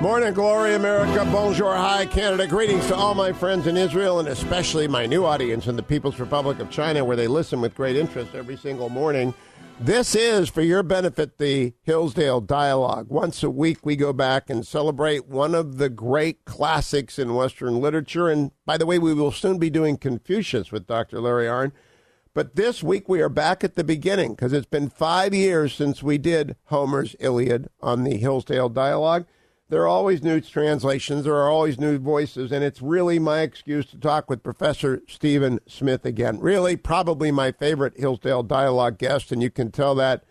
Morning, glory, America. Bonjour, hi, Canada. Greetings to all my friends in Israel and especially my new audience in the People's Republic of China, where they listen with great interest every single morning. This is, for your benefit, the Hillsdale Dialogue. Once a week, we go back and celebrate one of the great classics in Western literature. And by the way, we will soon be doing Confucius with Dr. Larry Arn. But this week, we are back at the beginning because it's been 5 years since we did Homer's Iliad on the Hillsdale Dialogue. There are always new translations. There are always new voices. And it's really my excuse to talk with Professor Stephen Smith again. Really, probably my favorite Hillsdale Dialogue guest. And you can tell that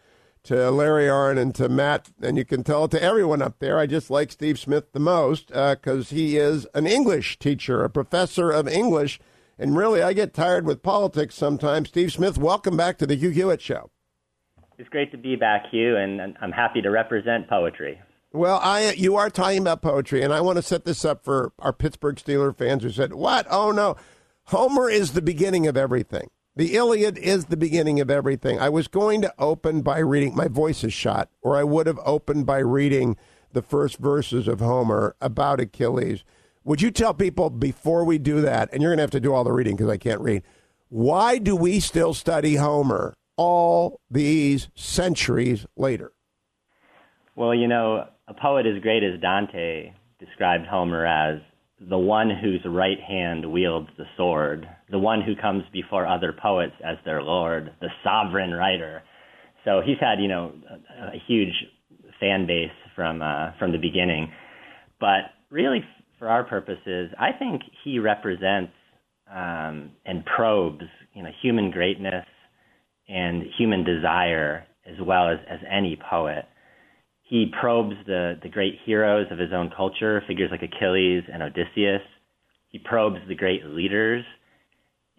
to Larry Arn and to Matt. And you can tell it to everyone up there. I just like Steve Smith the most because he is an English teacher, a professor of English. And really, I get tired with politics sometimes. Steve Smith, welcome back to the Hugh Hewitt Show. It's great to be back, Hugh, and I'm happy to represent poetry. Well, you are talking about poetry, and I want to set this up for our Pittsburgh Steelers fans who said, what? Oh, no. Homer is the beginning of everything. The Iliad is the beginning of everything. I was going to open by reading, my voice is shot, or I would have opened by reading the first verses of Homer about Achilles. Would you tell people before we do that, and you're going to have to do all the reading because I can't read, why do we still study Homer all these centuries later? Well, you know, a poet as great as Dante described Homer as the one whose right hand wields the sword, the one who comes before other poets as their lord, the sovereign writer. So he's had, you know, a huge fan base from the beginning. But really, for our purposes, I think he represents and probes, you know, human greatness and human desire as well as any poet. He probes the great heroes of his own culture, figures like Achilles and Odysseus. He probes the great leaders.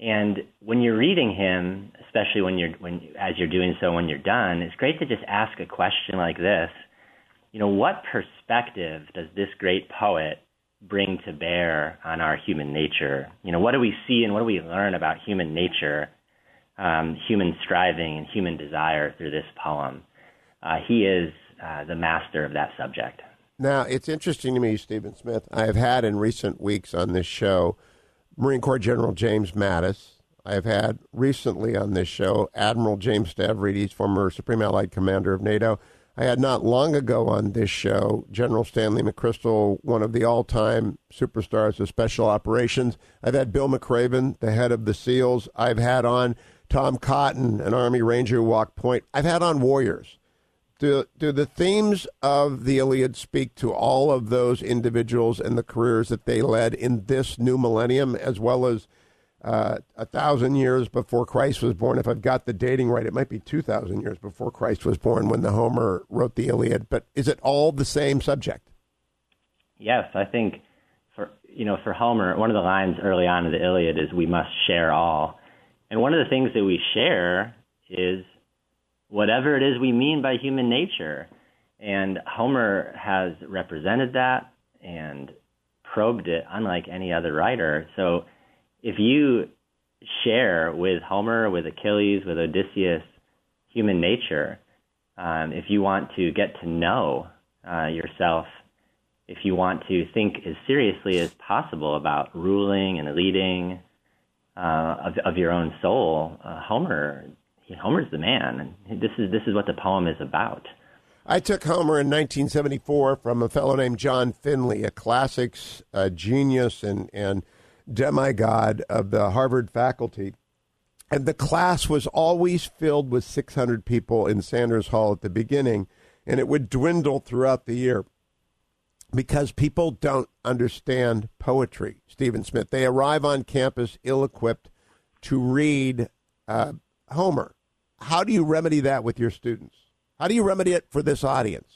And when you're reading him, especially when you're done, it's great to just ask a question like this. You know, what perspective does this great poet bring to bear on our human nature? You know, what do we see and what do we learn about human nature, human striving and human desire through this poem? He is the master of that subject. Now, it's interesting to me, Stephen Smith, I have had in recent weeks on this show Marine Corps General James Mattis. I have had recently on this show Admiral James Stavridis, former Supreme Allied Commander of NATO. I had not long ago on this show General Stanley McChrystal, one of the all-time superstars of Special Operations. I've had Bill McRaven, the head of the SEALs. I've had on Tom Cotton, an Army Ranger who walked point. I've had on warriors. Do the themes of the Iliad speak to all of those individuals and the careers that they led in this new millennium, as well as 1,000 years before Christ was born? If I've got the dating right, it might be 2,000 years before Christ was born when the Homer wrote the Iliad. But is it all the same subject? Yes, I think for Homer, one of the lines early on in the Iliad is we must share all. And one of the things that we share is whatever it is we mean by human nature. And Homer has represented that and probed it unlike any other writer. So if you share with Homer, with Achilles, with Odysseus, human nature, if you want to get to know yourself, if you want to think as seriously as possible about ruling and leading of your own soul, Homer's the man, and this is what the poem is about. I took Homer in 1974 from a fellow named John Finley, a classics genius and demigod of the Harvard faculty. And the class was always filled with 600 people in Sanders Hall at the beginning, and it would dwindle throughout the year because people don't understand poetry, Stephen Smith. They arrive on campus ill-equipped to read Homer. How do you remedy that with your students? How do you remedy it for this audience?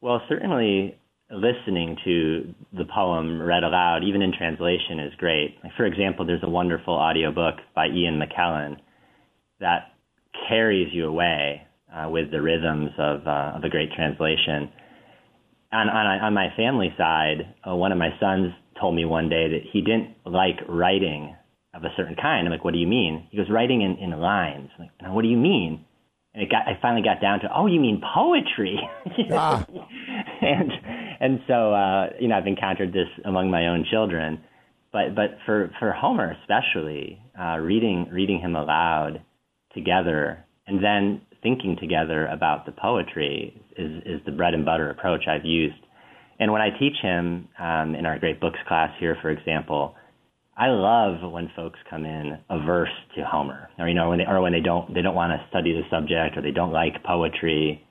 Well, certainly listening to the poem read aloud, even in translation, is great. For example, there's a wonderful audiobook by Ian McKellen that carries you away with the rhythms of a great translation. On my family side, one of my sons told me one day that he didn't like writing of a certain kind. I'm like, what do you mean? He goes, writing in lines. I'm like, what do you mean? And I finally got down to, oh, you mean poetry. And And so, you know, I've encountered this among my own children, but for Homer especially, reading him aloud together and then thinking together about the poetry is the bread and butter approach I've used. And when I teach him in our great books class here, for example, I love when folks come in averse to Homer, or you know, when they don't want to study the subject, or they don't like poetry,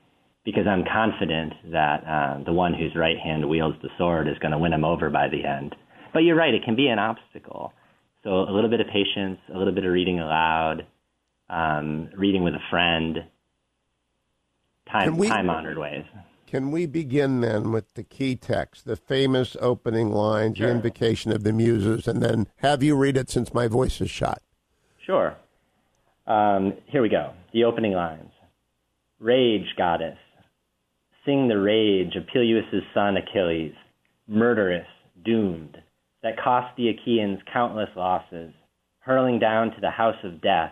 because I'm confident that the one whose right hand wields the sword is going to win him over by the end. But you're right, it can be an obstacle. So a little bit of patience, a little bit of reading aloud, reading with a friend, time-honored ways. Can we begin then with the key text, the famous opening lines, sure, the invocation of the Muses, and then have you read it since my voice is shot? Sure. Here we go. The opening lines. Rage, goddess. Sing the rage of Peleus' son Achilles, murderous, doomed, that cost the Achaeans countless losses, hurling down to the house of death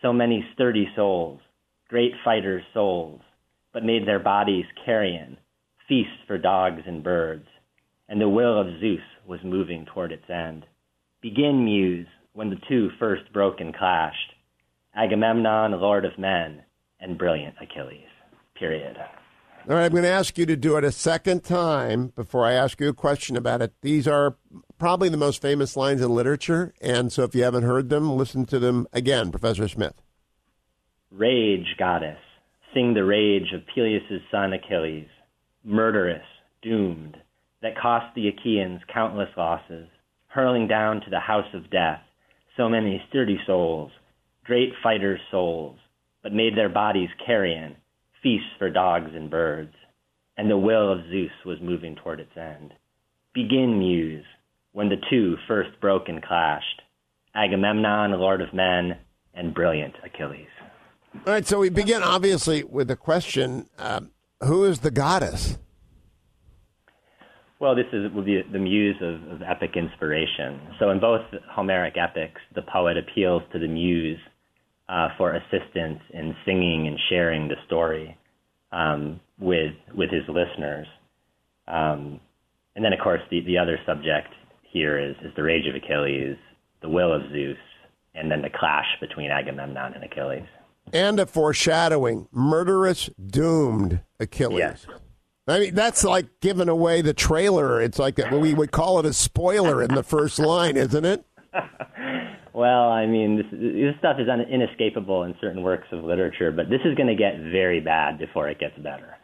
so many sturdy souls, great fighters' souls, but made their bodies carrion, feasts for dogs and birds, and the will of Zeus was moving toward its end. Begin, Muse, when the two first broke and clashed, Agamemnon, lord of men, and brilliant Achilles, period. All right, I'm going to ask you to do it a second time before I ask you a question about it. These are probably the most famous lines in literature, and so if you haven't heard them, listen to them again, Professor Smith. Rage, goddess. Sing the rage of Peleus' son Achilles, murderous, doomed, that cost the Achaeans countless losses, hurling down to the house of death so many sturdy souls, great fighters' souls, but made their bodies carrion, feasts for dogs and birds, and the will of Zeus was moving toward its end. Begin, Muse, when the two first broke and clashed, Agamemnon, lord of men, and brilliant Achilles. All right, so we begin, obviously, with the question, who is the goddess? Well, this would be the muse of epic inspiration. So in both Homeric epics, the poet appeals to the muse for assistance in singing and sharing the story with his listeners. And then, of course, the other subject here is the rage of Achilles, the will of Zeus, and then the clash between Agamemnon and Achilles. And a foreshadowing, murderous, doomed Achilles. Yes. I mean, that's like giving away the trailer. It's like we would call it a spoiler in the first line, isn't it? Well, I mean, this stuff is inescapable in certain works of literature, but this is going to get very bad before it gets better.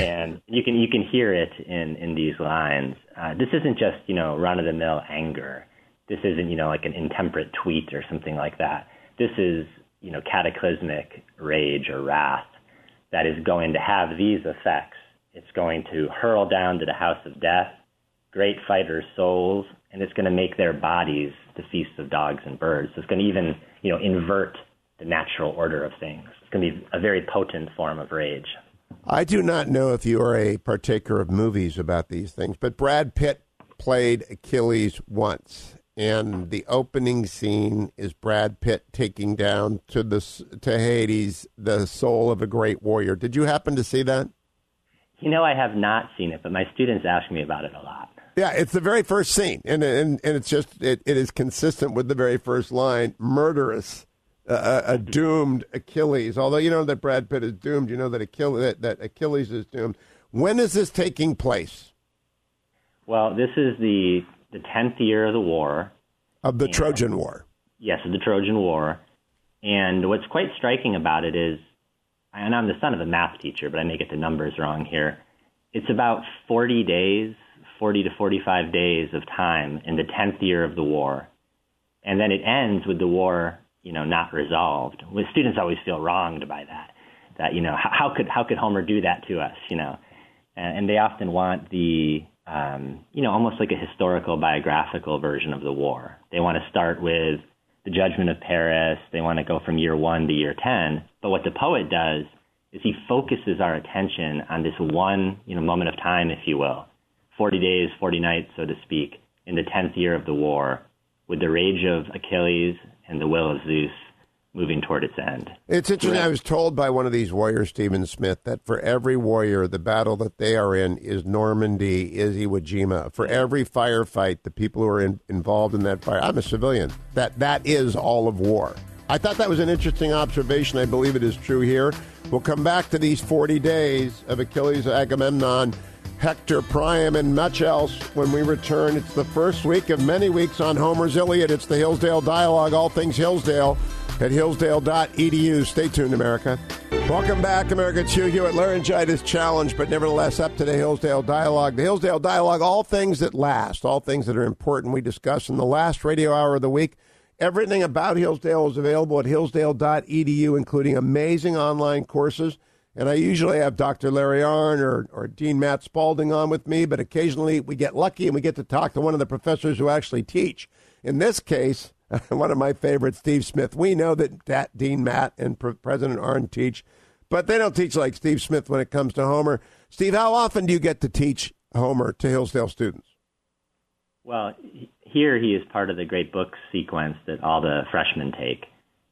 And you can hear it in these lines. This isn't just, you know, run-of-the-mill anger. This isn't, you know, like an intemperate tweet or something like that. This is, you know, cataclysmic rage or wrath that is going to have these effects. It's going to hurl down to the house of death, great fighters' souls, and it's going to make their bodies the feasts of dogs and birds. So it's going to even, you know, invert the natural order of things. It's going to be a very potent form of rage. I do not know if you are a partaker of movies about these things, but Brad Pitt played Achilles once. And the opening scene is Brad Pitt taking down to Hades the soul of a great warrior. Did you happen to see that? You know, I have not seen it, but my students ask me about it a lot. Yeah, it's the very first scene, and it's just it is consistent with the very first line: murderous, a doomed Achilles. Although you know that Brad Pitt is doomed, you know that Achilles is doomed. When is this taking place? Well, this is the 10th year of the war. Of the Trojan War. Yes, of the Trojan War. And what's quite striking about it is, and I'm the son of a math teacher, but I may get the numbers wrong here, it's about 40 to 45 days of time in the 10th year of the war. And then it ends with the war, you know, not resolved. Well, students always feel wronged by that, you know, how could Homer do that to us, you know? And they often want the... you know, almost like a historical biographical version of the war. They want to start with the judgment of Paris. They want to go from year 1 to year 10. But what the poet does is he focuses our attention on this one, you know, moment of time, if you will, 40 days, 40 nights, so to speak, in the 10th year of the war, with the rage of Achilles and the will of Zeus moving toward its end. It's interesting. Right. I was told by one of these warriors, Stephen Smith, that for every warrior, the battle that they are in is Normandy, is Iwo Jima. For every firefight, the people who are involved in that fire, I'm a civilian, that is all of war. I thought that was an interesting observation. I believe it is true here. We'll come back to these 40 days of Achilles, Agamemnon, Hector, Priam, and much else when we return. It's the first week of many weeks on Homer's Iliad. It's the Hillsdale Dialogue, all things Hillsdale at hillsdale.edu. Stay tuned, America. Welcome back, America. It's Hugh Hewitt. Laryngitis challenge, but nevertheless up to the Hillsdale Dialogue. The Hillsdale Dialogue, all things that last, all things that are important we discuss in the last radio hour of the week. Everything about Hillsdale is available at hillsdale.edu, including amazing online courses. And I usually have Dr. Larry Arn or Dean Matt Spaulding on with me, but occasionally we get lucky and we get to talk to one of the professors who actually teach. In this case, one of my favorites, Steve Smith. We know that Dean Matt and President Arn teach, but they don't teach like Steve Smith when it comes to Homer. Steve, how often do you get to teach Homer to Hillsdale students? Well, here he is part of the Great Books sequence that all the freshmen take.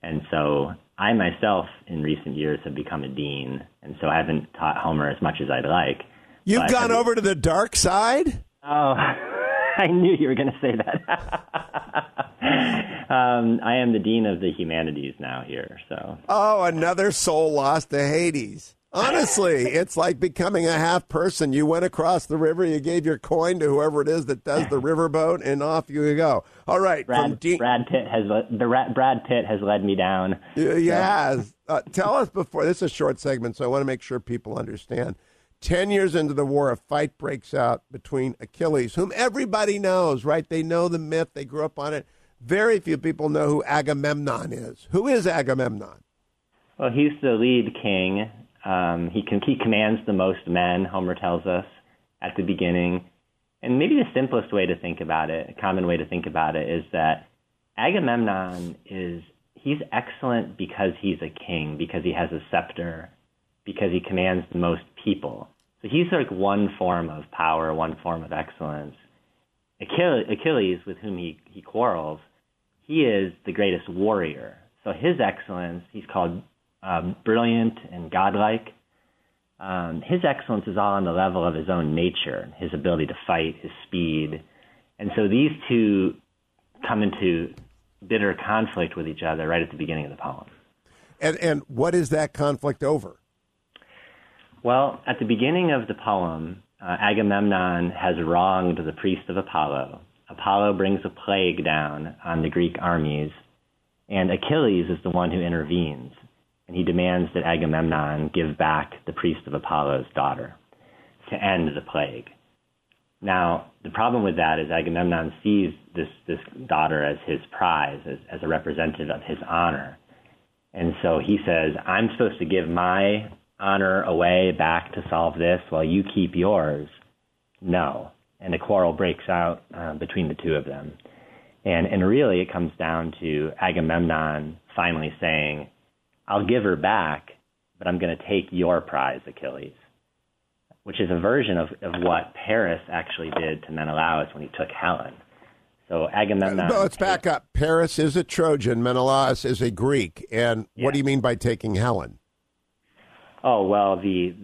And so I myself in recent years have become a dean, and so I haven't taught Homer as much as I'd like. You've gone over to the dark side? Oh, I knew you were going to say that. I am the dean of the humanities now here. So. Oh, another soul lost to Hades. Honestly, it's like becoming a half person. You went across the river, you gave your coin to whoever it is that does the riverboat, and off you go. All right, Brad Pitt has led me down. Yes. Tell us before this is a short segment, so I want to make sure people understand. 10 years into the war, a fight breaks out between Achilles, whom everybody knows, right? They know the myth, they grew up on it. Very few people know who Agamemnon is. Who is Agamemnon? Well, he's the lead king. He commands the most men, Homer tells us, at the beginning. And maybe the simplest way to think about it, a common way to think about it, is that Agamemnon he's excellent because he's a king, because he has a scepter, because he commands the most people. So he's like one form of power, one form of excellence. Achilles, with whom he quarrels, he is the greatest warrior. So his excellence, he's called brilliant and godlike. His excellence is all on the level of his own nature, his ability to fight, his speed. And so these two come into bitter conflict with each other right at the beginning of the poem. And what is that conflict over? Well, at the beginning of the poem, Agamemnon has wronged the priest of Apollo. Apollo brings a plague down on the Greek armies, and Achilles is the one who intervenes. And he demands that Agamemnon give back the priest of Apollo's daughter to end the plague. Now, the problem with that is Agamemnon sees this daughter as his prize, as a representative of his honor. And so he says, I'm supposed to give my honor away back to solve this while you keep yours. No. And a quarrel breaks out between the two of them. And really it comes down to Agamemnon finally saying, I'll give her back, but I'm going to take your prize, Achilles, which is a version of what Paris actually did to Menelaus when he took Helen. So Agamemnon... No, let's back up. Paris is a Trojan. Menelaus is a Greek. And what do you mean by taking Helen? Oh, well, the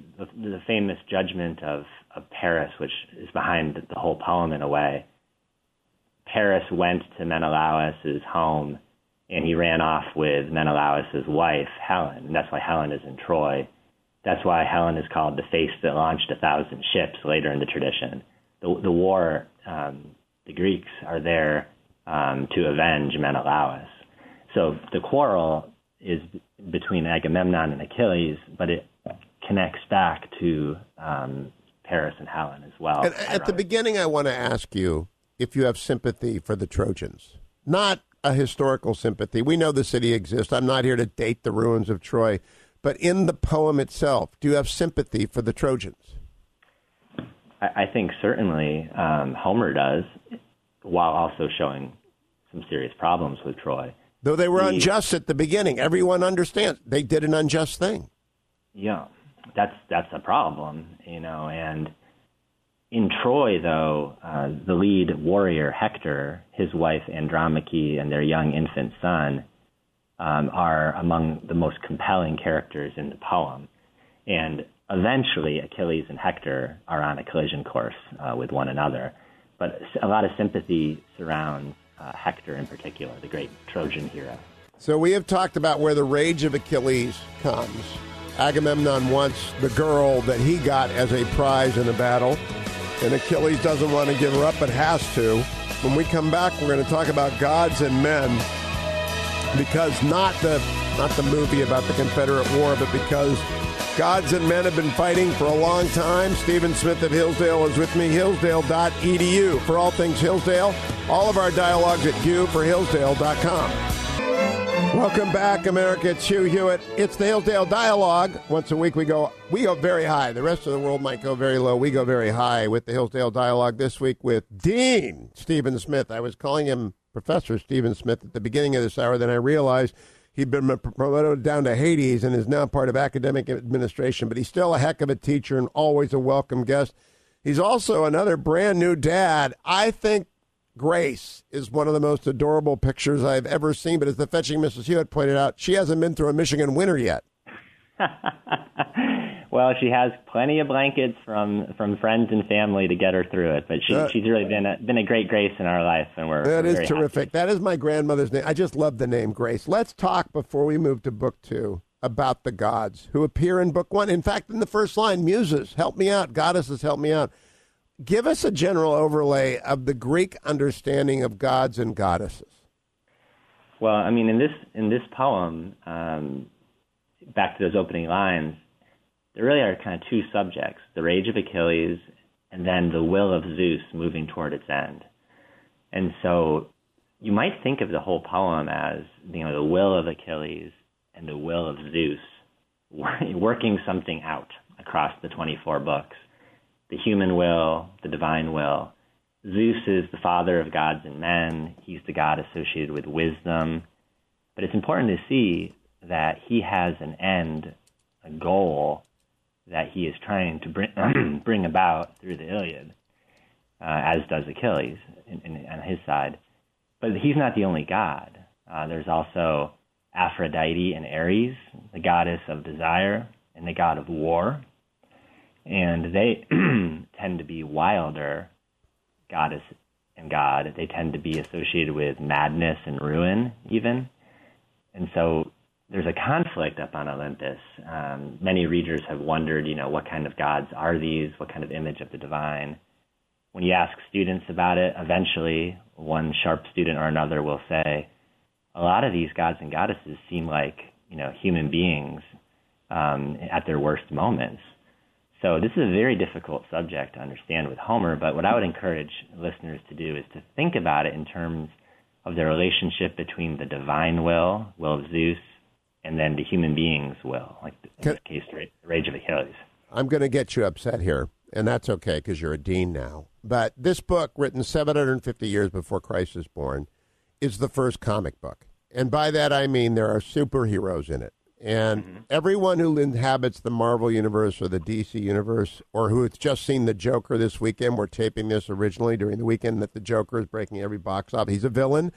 famous judgment of Paris, which is behind the whole poem in a way. Paris went to Menelaus' home, and he ran off with Menelaus' wife, Helen. And that's why Helen is in Troy. That's why Helen is called the face that launched 1,000 ships later in the tradition. The war, the Greeks are there to avenge Menelaus. So the quarrel is between Agamemnon and Achilles, but it connects back to Paris and Helen as well. And at the beginning, I want to ask you if you have sympathy for the Trojans. Not a historical sympathy. We know the city exists. I'm not here to date the ruins of Troy, but in the poem itself, do you have sympathy for the Trojans? I think certainly Homer does, while also showing some serious problems with Troy. Though they were unjust at the beginning, everyone understands they did an unjust thing. Yeah, that's a problem, you know. And in Troy, though, the lead warrior, Hector, his wife Andromache, and their young infant son, are among the most compelling characters in the poem. And eventually, Achilles and Hector are on a collision course with one another. But a lot of sympathy surrounds Hector in particular, the great Trojan hero. So we have talked about where the rage of Achilles comes. Agamemnon wants the girl that he got as a prize in a battle, and Achilles doesn't want to give her up but has to. When we come back, we're going to talk about gods and men, because not the movie about the Confederate War, but because gods and men have been fighting for a long time. Stephen Smith of Hillsdale is with me, hillsdale.edu. For all things Hillsdale, all of our dialogues at Hugh for Hillsdale.com. Welcome back, America. It's Hugh Hewitt. It's the Hillsdale Dialogue. Once a week we go very high. The rest of the world might go very low. We go very high with the Hillsdale Dialogue this week with Dean Stephen Smith. I was calling him Professor Stephen Smith at the beginning of this hour, then I realized he'd been promoted down to Hades and is now part of academic administration, but he's still a heck of a teacher and always a welcome guest. He's also another brand new dad. I think Grace is one of the most adorable pictures I've ever seen, but as the fetching Mrs. Hewitt pointed out, she hasn't been through a Michigan winter yet. Well, she has plenty of blankets from friends and family to get her through it, but she's really been a great Grace in our life, and we're terrific. Happy. That is my grandmother's name. I just love the name Grace. Let's talk before we move to book two about the gods who appear in book one. In fact, in the first line, muses, help me out, goddesses, help me out. Give us a general overlay of the Greek understanding of gods and goddesses. Well, I mean, in this poem, back to those opening lines, there really are kind of two subjects, the rage of Achilles and then the will of Zeus moving toward its end. And so you might think of the whole poem as, the will of Achilles and the will of Zeus working something out across the 24 books. The human will, the divine will. Zeus is the father of gods and men. He's the god associated with wisdom. But it's important to see that he has an end, a goal, that he is trying to bring about through the Iliad, as does Achilles on his side. But he's not the only god. There's also Aphrodite and Ares, the goddess of desire and the god of war. And they tend to be wilder goddess and god. They tend to be associated with madness and ruin even. And so there's a conflict up on Olympus. Many readers have wondered, what kind of gods are these? What kind of image of the divine? When you ask students about it, eventually one sharp student or another will say, a lot of these gods and goddesses seem like, human beings at their worst moments. So this is a very difficult subject to understand with Homer, but what I would encourage listeners to do is to think about it in terms of the relationship between the divine will of Zeus, and then the human being's will, like in this case, the rage of Achilles. I'm going to get you upset here, and that's okay because you're a dean now. But this book, written 750 years before Christ is born, is the first comic book. And by that I mean there are superheroes in it. And everyone who inhabits the Marvel Universe or the DC Universe, or who has just seen the Joker this weekend — we're taping this originally during the weekend that the Joker is breaking every box office. He's a villain.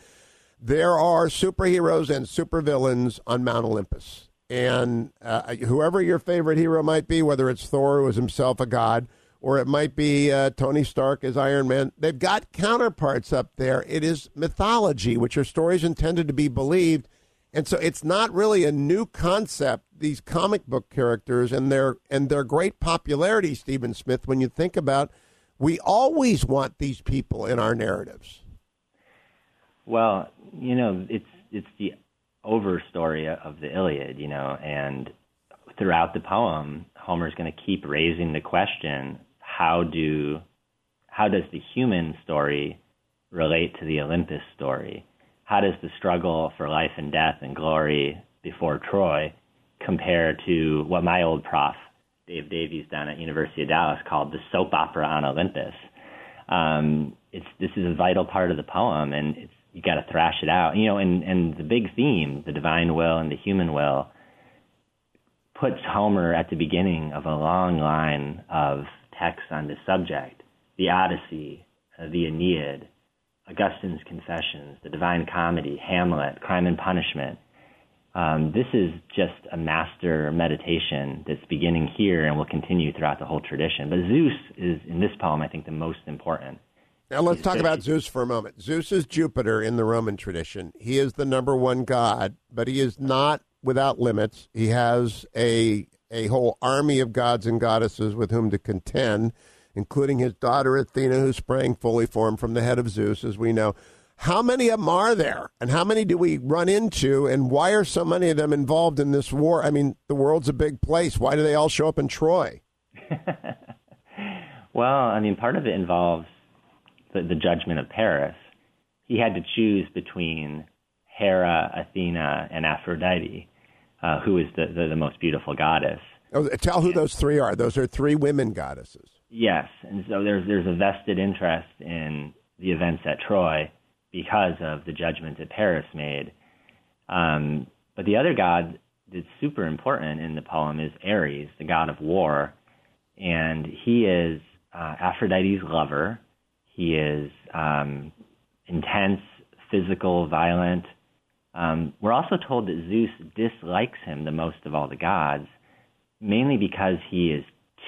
There are superheroes and supervillains on Mount Olympus. And whoever your favorite hero might be, whether it's Thor, who is himself a god, or it might be Tony Stark as Iron Man, they've got counterparts up there. It is mythology, which are stories intended to be believed. And so it's not really a new concept, these comic book characters and their great popularity, Stephen Smith, when you think about, we always want these people in our narratives. Well, it's the overstory of the Iliad, and throughout the poem, Homer's going to keep raising the question, how does the human story relate to the Olympus story? How does the struggle for life and death and glory before Troy compare to what my old prof, Dave Davies, down at University of Dallas called the soap opera on Olympus? This is a vital part of the poem, and you got to thrash it out. And the big theme, the divine will and the human will, puts Homer at the beginning of a long line of texts on this subject. The Odyssey, the Aeneid, Augustine's Confessions, the Divine Comedy, Hamlet, Crime and Punishment. This is just a master meditation that's beginning here and will continue throughout the whole tradition. But Zeus is, in this poem, I think, the most important. Now let's talk about Zeus for a moment. Zeus is Jupiter in the Roman tradition. He is the number one god, but he is not without limits. He has a whole army of gods and goddesses with whom to contend, including his daughter Athena, who sprang fully formed from the head of Zeus, as we know. How many of them are there, and how many do we run into, and why are so many of them involved in this war? I mean, the world's a big place. Why do they all show up in Troy? Well, I mean, part of it involves the judgment of Paris. He had to choose between Hera, Athena, and Aphrodite, who is the most beautiful goddess. Oh, tell who those three are. Those are three women goddesses. Yes, and so there's a vested interest in the events at Troy because of the judgment that Paris made. But the other god that's super important in the poem is Ares, the god of war, and he is Aphrodite's lover. He is intense, physical, violent. We're also told that Zeus dislikes him the most of all the gods, mainly because he is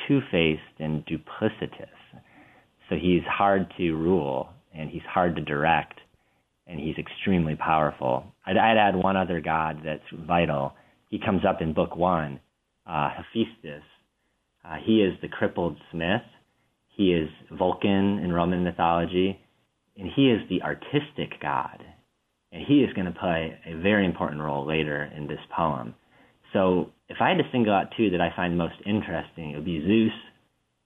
two-faced and duplicitous. So he's hard to rule, and he's hard to direct, and he's extremely powerful. I'd add one other god that's vital. He comes up in Book 1, Hephaestus. He is the crippled smith. He is Vulcan in Roman mythology, and he is the artistic god. And he is going to play a very important role later in this poem. So if I had to single out two that I find most interesting, it would be Zeus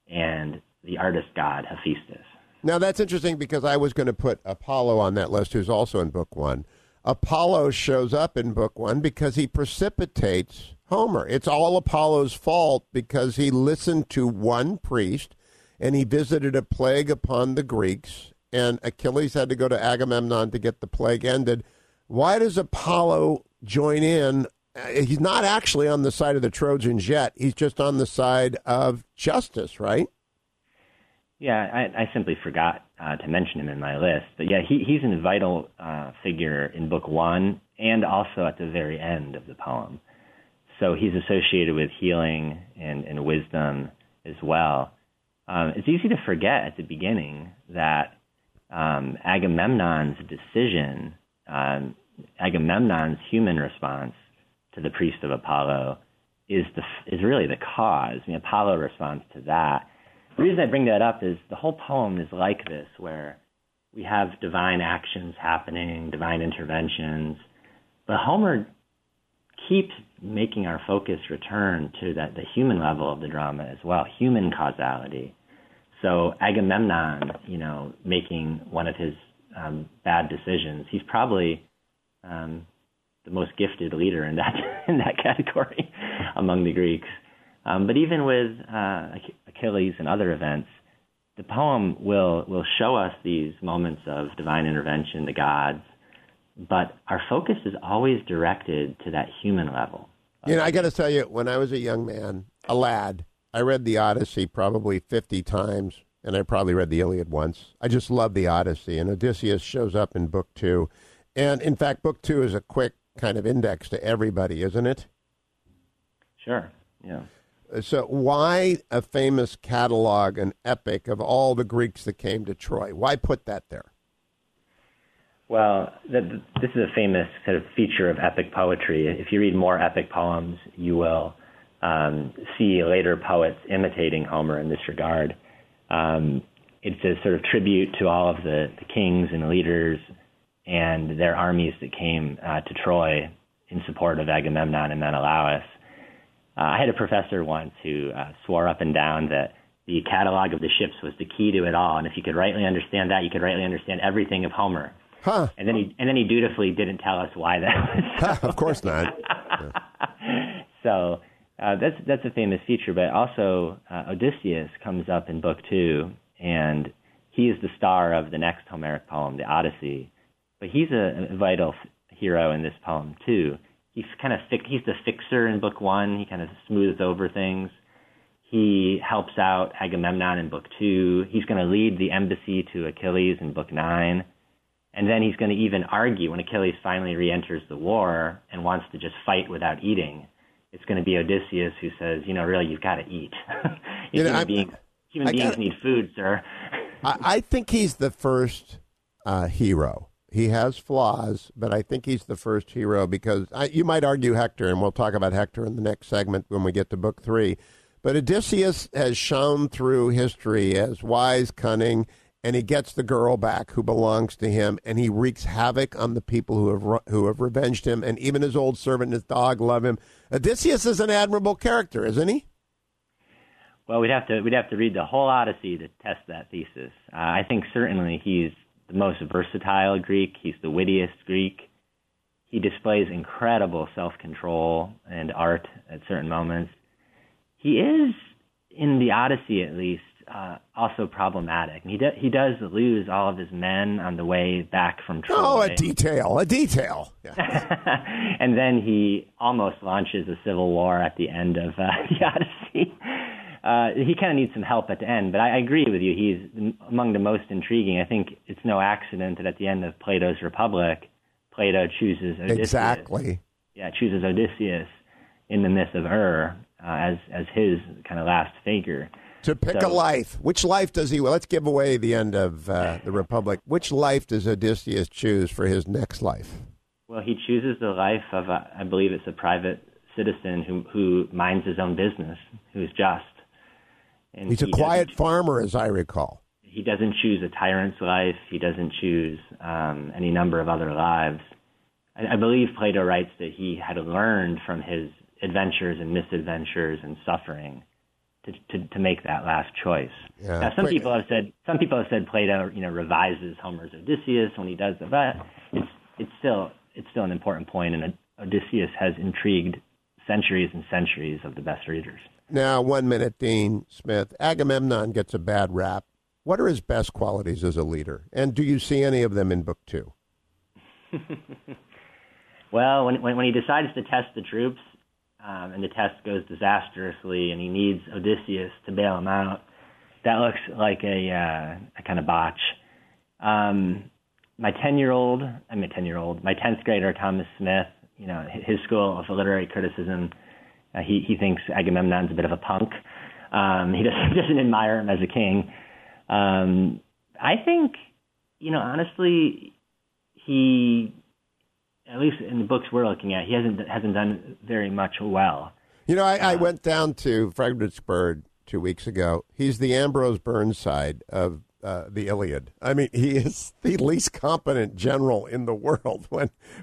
and the artist god Hephaestus. Now, that's interesting because I was going to put Apollo on that list, who's also in Book 1. Apollo shows up in Book 1 because he precipitates Homer. It's all Apollo's fault because he listened to one priest, and he visited a plague upon the Greeks, and Achilles had to go to Agamemnon to get the plague ended. Why does Apollo join in? He's not actually on the side of the Trojans yet. He's just on the side of justice, right? Yeah, I simply forgot to mention him in my list. But yeah, he's a vital figure in Book 1 and also at the very end of the poem. So he's associated with healing and wisdom as well. It's easy to forget at the beginning that Agamemnon's decision, Agamemnon's human response to the priest of Apollo is really the cause. I mean, Apollo responds to that. The reason I bring that up is the whole poem is like this, where we have divine actions happening, divine interventions, but Homer keeps making our focus return to that the human level of the drama as well, human causality. So Agamemnon, making one of his bad decisions, he's probably the most gifted leader in that category among the Greeks. But even with Achilles and other events, the poem will show us these moments of divine intervention, the gods, but our focus is always directed to that human level. You know, I got to tell you, when I was a young man, a lad, I read the Odyssey probably 50 times, and I probably read the Iliad once. I just love the Odyssey, and Odysseus shows up in Book 2. And, in fact, Book 2 is a quick kind of index to everybody, isn't it? Sure, yeah. So why a famous catalog, an epic of all the Greeks that came to Troy? Why put that there? Well, this is a famous sort of feature of epic poetry. If you read more epic poems, you will see later poets imitating Homer in this regard. It's a sort of tribute to all of the kings and leaders and their armies that came to Troy in support of Agamemnon and Menelaus. I had a professor once who swore up and down that the catalog of the ships was the key to it all, and if you could rightly understand that, you could rightly understand everything of Homer. Huh. And then he dutifully didn't tell us why that was. Of course not. Yeah. So that's a famous feature, but also Odysseus comes up in Book 2, and he is the star of the next Homeric poem, the Odyssey. But he's a vital hero in this poem too. He's the fixer in Book 1. He kind of smooths over things. He helps out Agamemnon in Book 2. He's going to lead the embassy to Achilles in Book 9. And then he's going to even argue when Achilles finally reenters the war and wants to just fight without eating. It's going to be Odysseus who says, you know, really, you've got to eat. Human beings need food, sir. I think he's the first hero. He has flaws, but I think he's the first hero because you might argue Hector, and we'll talk about Hector in the next segment when we get to book three. But Odysseus has shown through history as wise, cunning, and he gets the girl back who belongs to him, and he wreaks havoc on the people who have revenged him, and even his old servant and his dog love him. Odysseus is an admirable character, isn't he? Well, we'd have to read the whole Odyssey to test that thesis. I think certainly he's the most versatile Greek. He's the wittiest Greek. He displays incredible self-control and art at certain moments. He is, in the Odyssey at least, also problematic. And he does lose all of his men on the way back from Troy. Oh, a detail. Yeah. And then he almost launches a civil war at the end of the Odyssey. He kind of needs some help at the end, but I agree with you. He's among the most intriguing. I think it's no accident that at the end of Plato's Republic, Plato chooses Odysseus. Exactly. Yeah, chooses Odysseus in the myth of Ur as his kind of last figure. To pick a life. Which life does he... Well, let's give away the end of the Republic. Which life does Odysseus choose for his next life? Well, he chooses the life of, I believe it's a private citizen who minds his own business, who's just. And he's a quiet farmer, as I recall. He doesn't choose a tyrant's life. He doesn't choose any number of other lives. I believe Plato writes that he had learned from his adventures and misadventures and suffering to make that last choice. Yeah. Now, some people have said Plato, you know, revises Homer's Odysseus when he does that. It's still an important point, and Odysseus has intrigued centuries and centuries of the best readers. Now, 1 minute, Dean Smith. Agamemnon gets a bad rap. What are his best qualities as a leader? And do you see any of them in book two? Well, when he decides to test the troops, and the test goes disastrously, and he needs Odysseus to bail him out, that looks like a kind of botch. My 10th grader, Thomas Smith, you know, his school of literary criticism, he thinks Agamemnon's a bit of a punk. He doesn't admire him as a king. I think, you know, honestly, he, at least in the books we're looking at, he hasn't done very much well. You know, I went down to Fredericksburg 2 weeks ago. He's the Ambrose Burnside of the Iliad. I mean, he is the least competent general in the world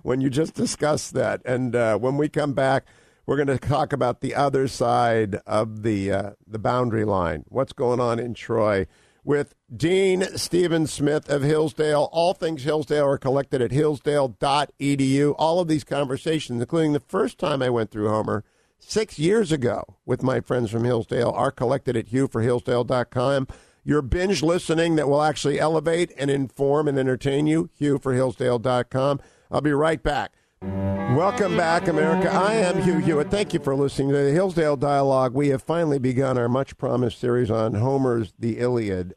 when you just discuss that. And when we come back, we're going to talk about the other side of the boundary line. What's going on in Troy with Dean Stephen Smith of Hillsdale. All things Hillsdale are collected at hillsdale.edu. All of these conversations, including the first time I went through Homer 6 years ago with my friends from Hillsdale, are collected at hughforhillsdale.com. Your binge listening that will actually elevate and inform and entertain you, hughforhillsdale.com. I'll be right back. Welcome back, America. I am Hugh Hewitt. Thank you for listening to the Hillsdale Dialogue. We have finally begun our much-promised series on Homer's The Iliad.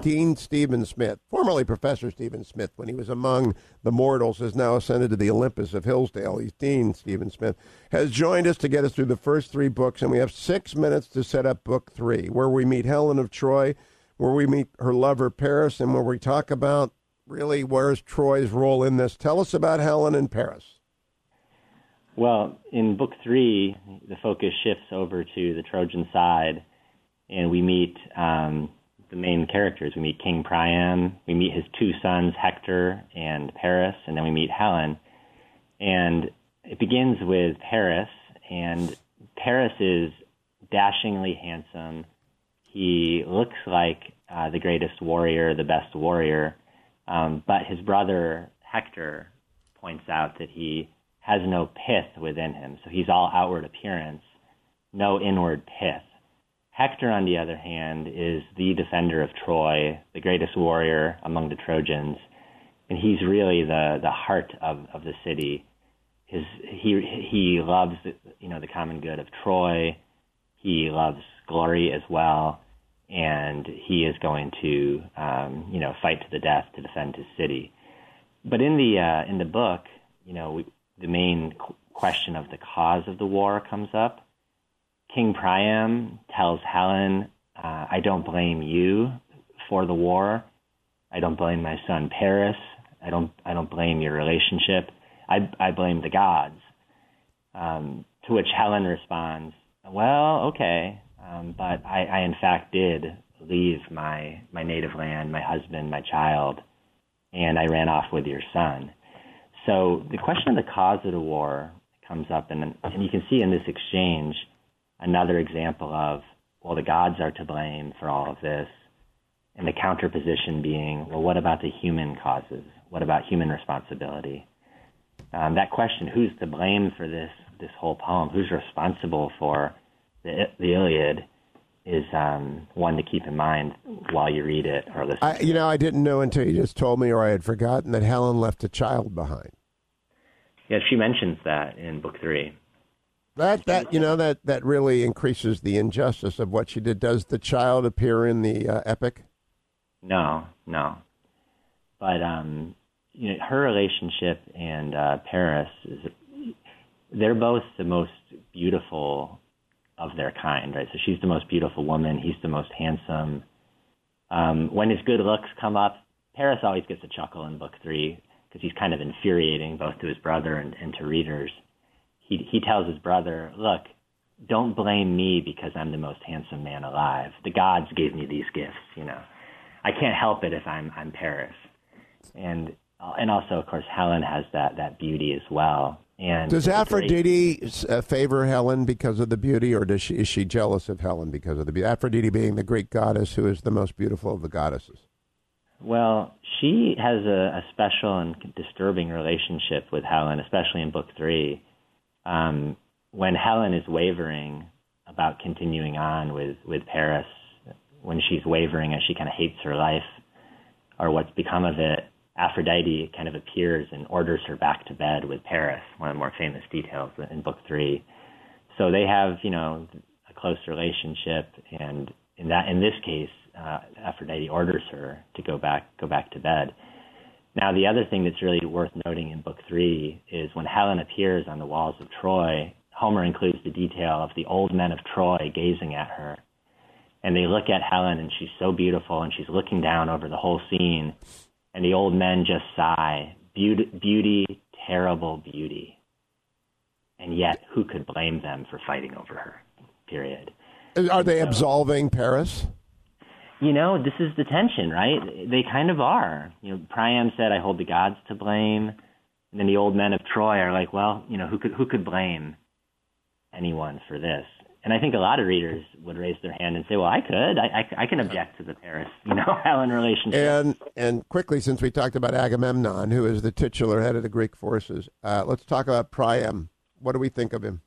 Dean Stephen Smith, formerly Professor Stephen Smith, when he was among the mortals, has now ascended to the Olympus of Hillsdale. He's Dean Stephen Smith, has joined us to get us through the first three books, and we have 6 minutes to set up book three, where we meet Helen of Troy, where we meet her lover Paris, and where we talk about really, where's Troy's role in this? Tell us about Helen and Paris. Well, in book three, the focus shifts over to the Trojan side, and we meet the main characters. We meet King Priam, we meet his two sons, Hector and Paris, and then we meet Helen. And it begins with Paris, and Paris is dashingly handsome. He looks like the greatest warrior, the best warrior. But his brother, Hector, points out that he has no pith within him. So he's all outward appearance, no inward pith. Hector, on the other hand, is the defender of Troy, the greatest warrior among the Trojans. And he's really the heart of the city. He loves the common good of Troy. He loves glory as well. And he is going to, fight to the death to defend his city. But in the book, you know, the main question of the cause of the war comes up. King Priam tells Helen, I don't blame you for the war. I don't blame my son Paris. I don't blame your relationship. I blame the gods. To which Helen responds, well, okay, but I in fact did leave my native land, my husband, my child, and I ran off with your son. So the question of the cause of the war comes up, and you can see in this exchange another example of, well, the gods are to blame for all of this, and the counterposition being, well, what about the human causes? What about human responsibility? That question, who's to blame for this whole poem, who's responsible for the Iliad, is one to keep in mind while you read it or listen to it. You know, I didn't know until you just told me, or I had forgotten that Helen left a child behind. Yeah, she mentions that in book 3. That really increases the injustice of what she did. Does the child appear in the epic? No. But you know, her relationship and Paris they're both the most beautiful of their kind, right? So she's the most beautiful woman. He's the most handsome. When his good looks come up, Paris always gets a chuckle in book 3 because he's kind of infuriating both to his brother and to readers. He tells his brother, look, don't blame me because I'm the most handsome man alive. The gods gave me these gifts, you know. I can't help it if I'm Paris. And also, of course, Helen has that beauty as well. And does Aphrodite favor Helen because of the beauty, or is she jealous of Helen because of the beauty? Aphrodite being the Greek goddess who is the most beautiful of the goddesses. Well, she has a special and disturbing relationship with Helen, especially in book 3. When Helen is wavering about continuing on with Paris, when she's wavering and she kind of hates her life or what's become of it, Aphrodite kind of appears and orders her back to bed with Paris, one of the more famous details in book 3. So they have, you know, a close relationship, and in this case, Aphrodite orders her to go back to bed. Now, the other thing that's really worth noting in book 3 is when Helen appears on the walls of Troy, Homer includes the detail of the old men of Troy gazing at her. And they look at Helen, and she's so beautiful, and she's looking down over the whole scene, and the old men just sigh, beauty, terrible beauty. And yet, who could blame them for fighting over her, period. Are they absolving Paris? You know, this is the tension, right? They kind of are. You know, Priam said, I hold the gods to blame. And then the old men of Troy are like, well, you know, who could blame anyone for this? And I think a lot of readers would raise their hand and say, well, I could. I can object to the Paris, you know, Helen relationship. And quickly, since we talked about Agamemnon, who is the titular head of the Greek forces, let's talk about Priam. What do we think of him?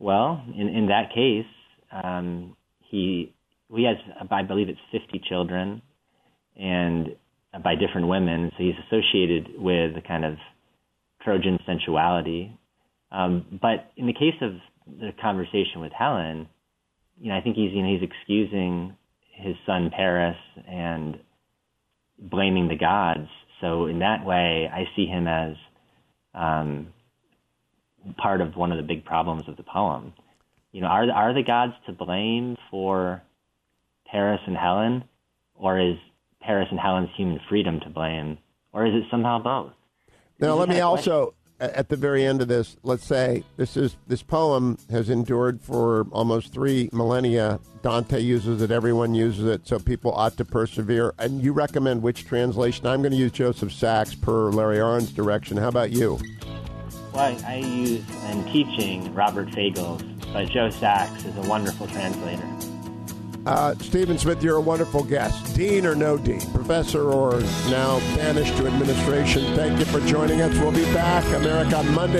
Well, in that case, he has, I believe it's 50 children, and by different women. So he's associated with the kind of Trojan sensuality. But in the case of the conversation with Helen, you know, I think he's excusing his son Paris and blaming the gods. So in that way, I see him as part of one of the big problems of the poem. You know, are the gods to blame for Paris and Helen, or is Paris and Helen's human freedom to blame, or is it somehow both? Now, let me also, at the very end of this, let's say this poem has endured for almost 3 millennia. Dante uses it, everyone uses it, so people ought to persevere. And you recommend which translation? I'm going to use Joseph Sachs per Larry Arn's direction. How about you? Well, I use, in teaching, Robert Fagles, but Joe Sachs is a wonderful translator. Stephen Smith, you're a wonderful guest. Dean or no dean, professor or now banished to administration, thank you for joining us. We'll be back, America on Monday.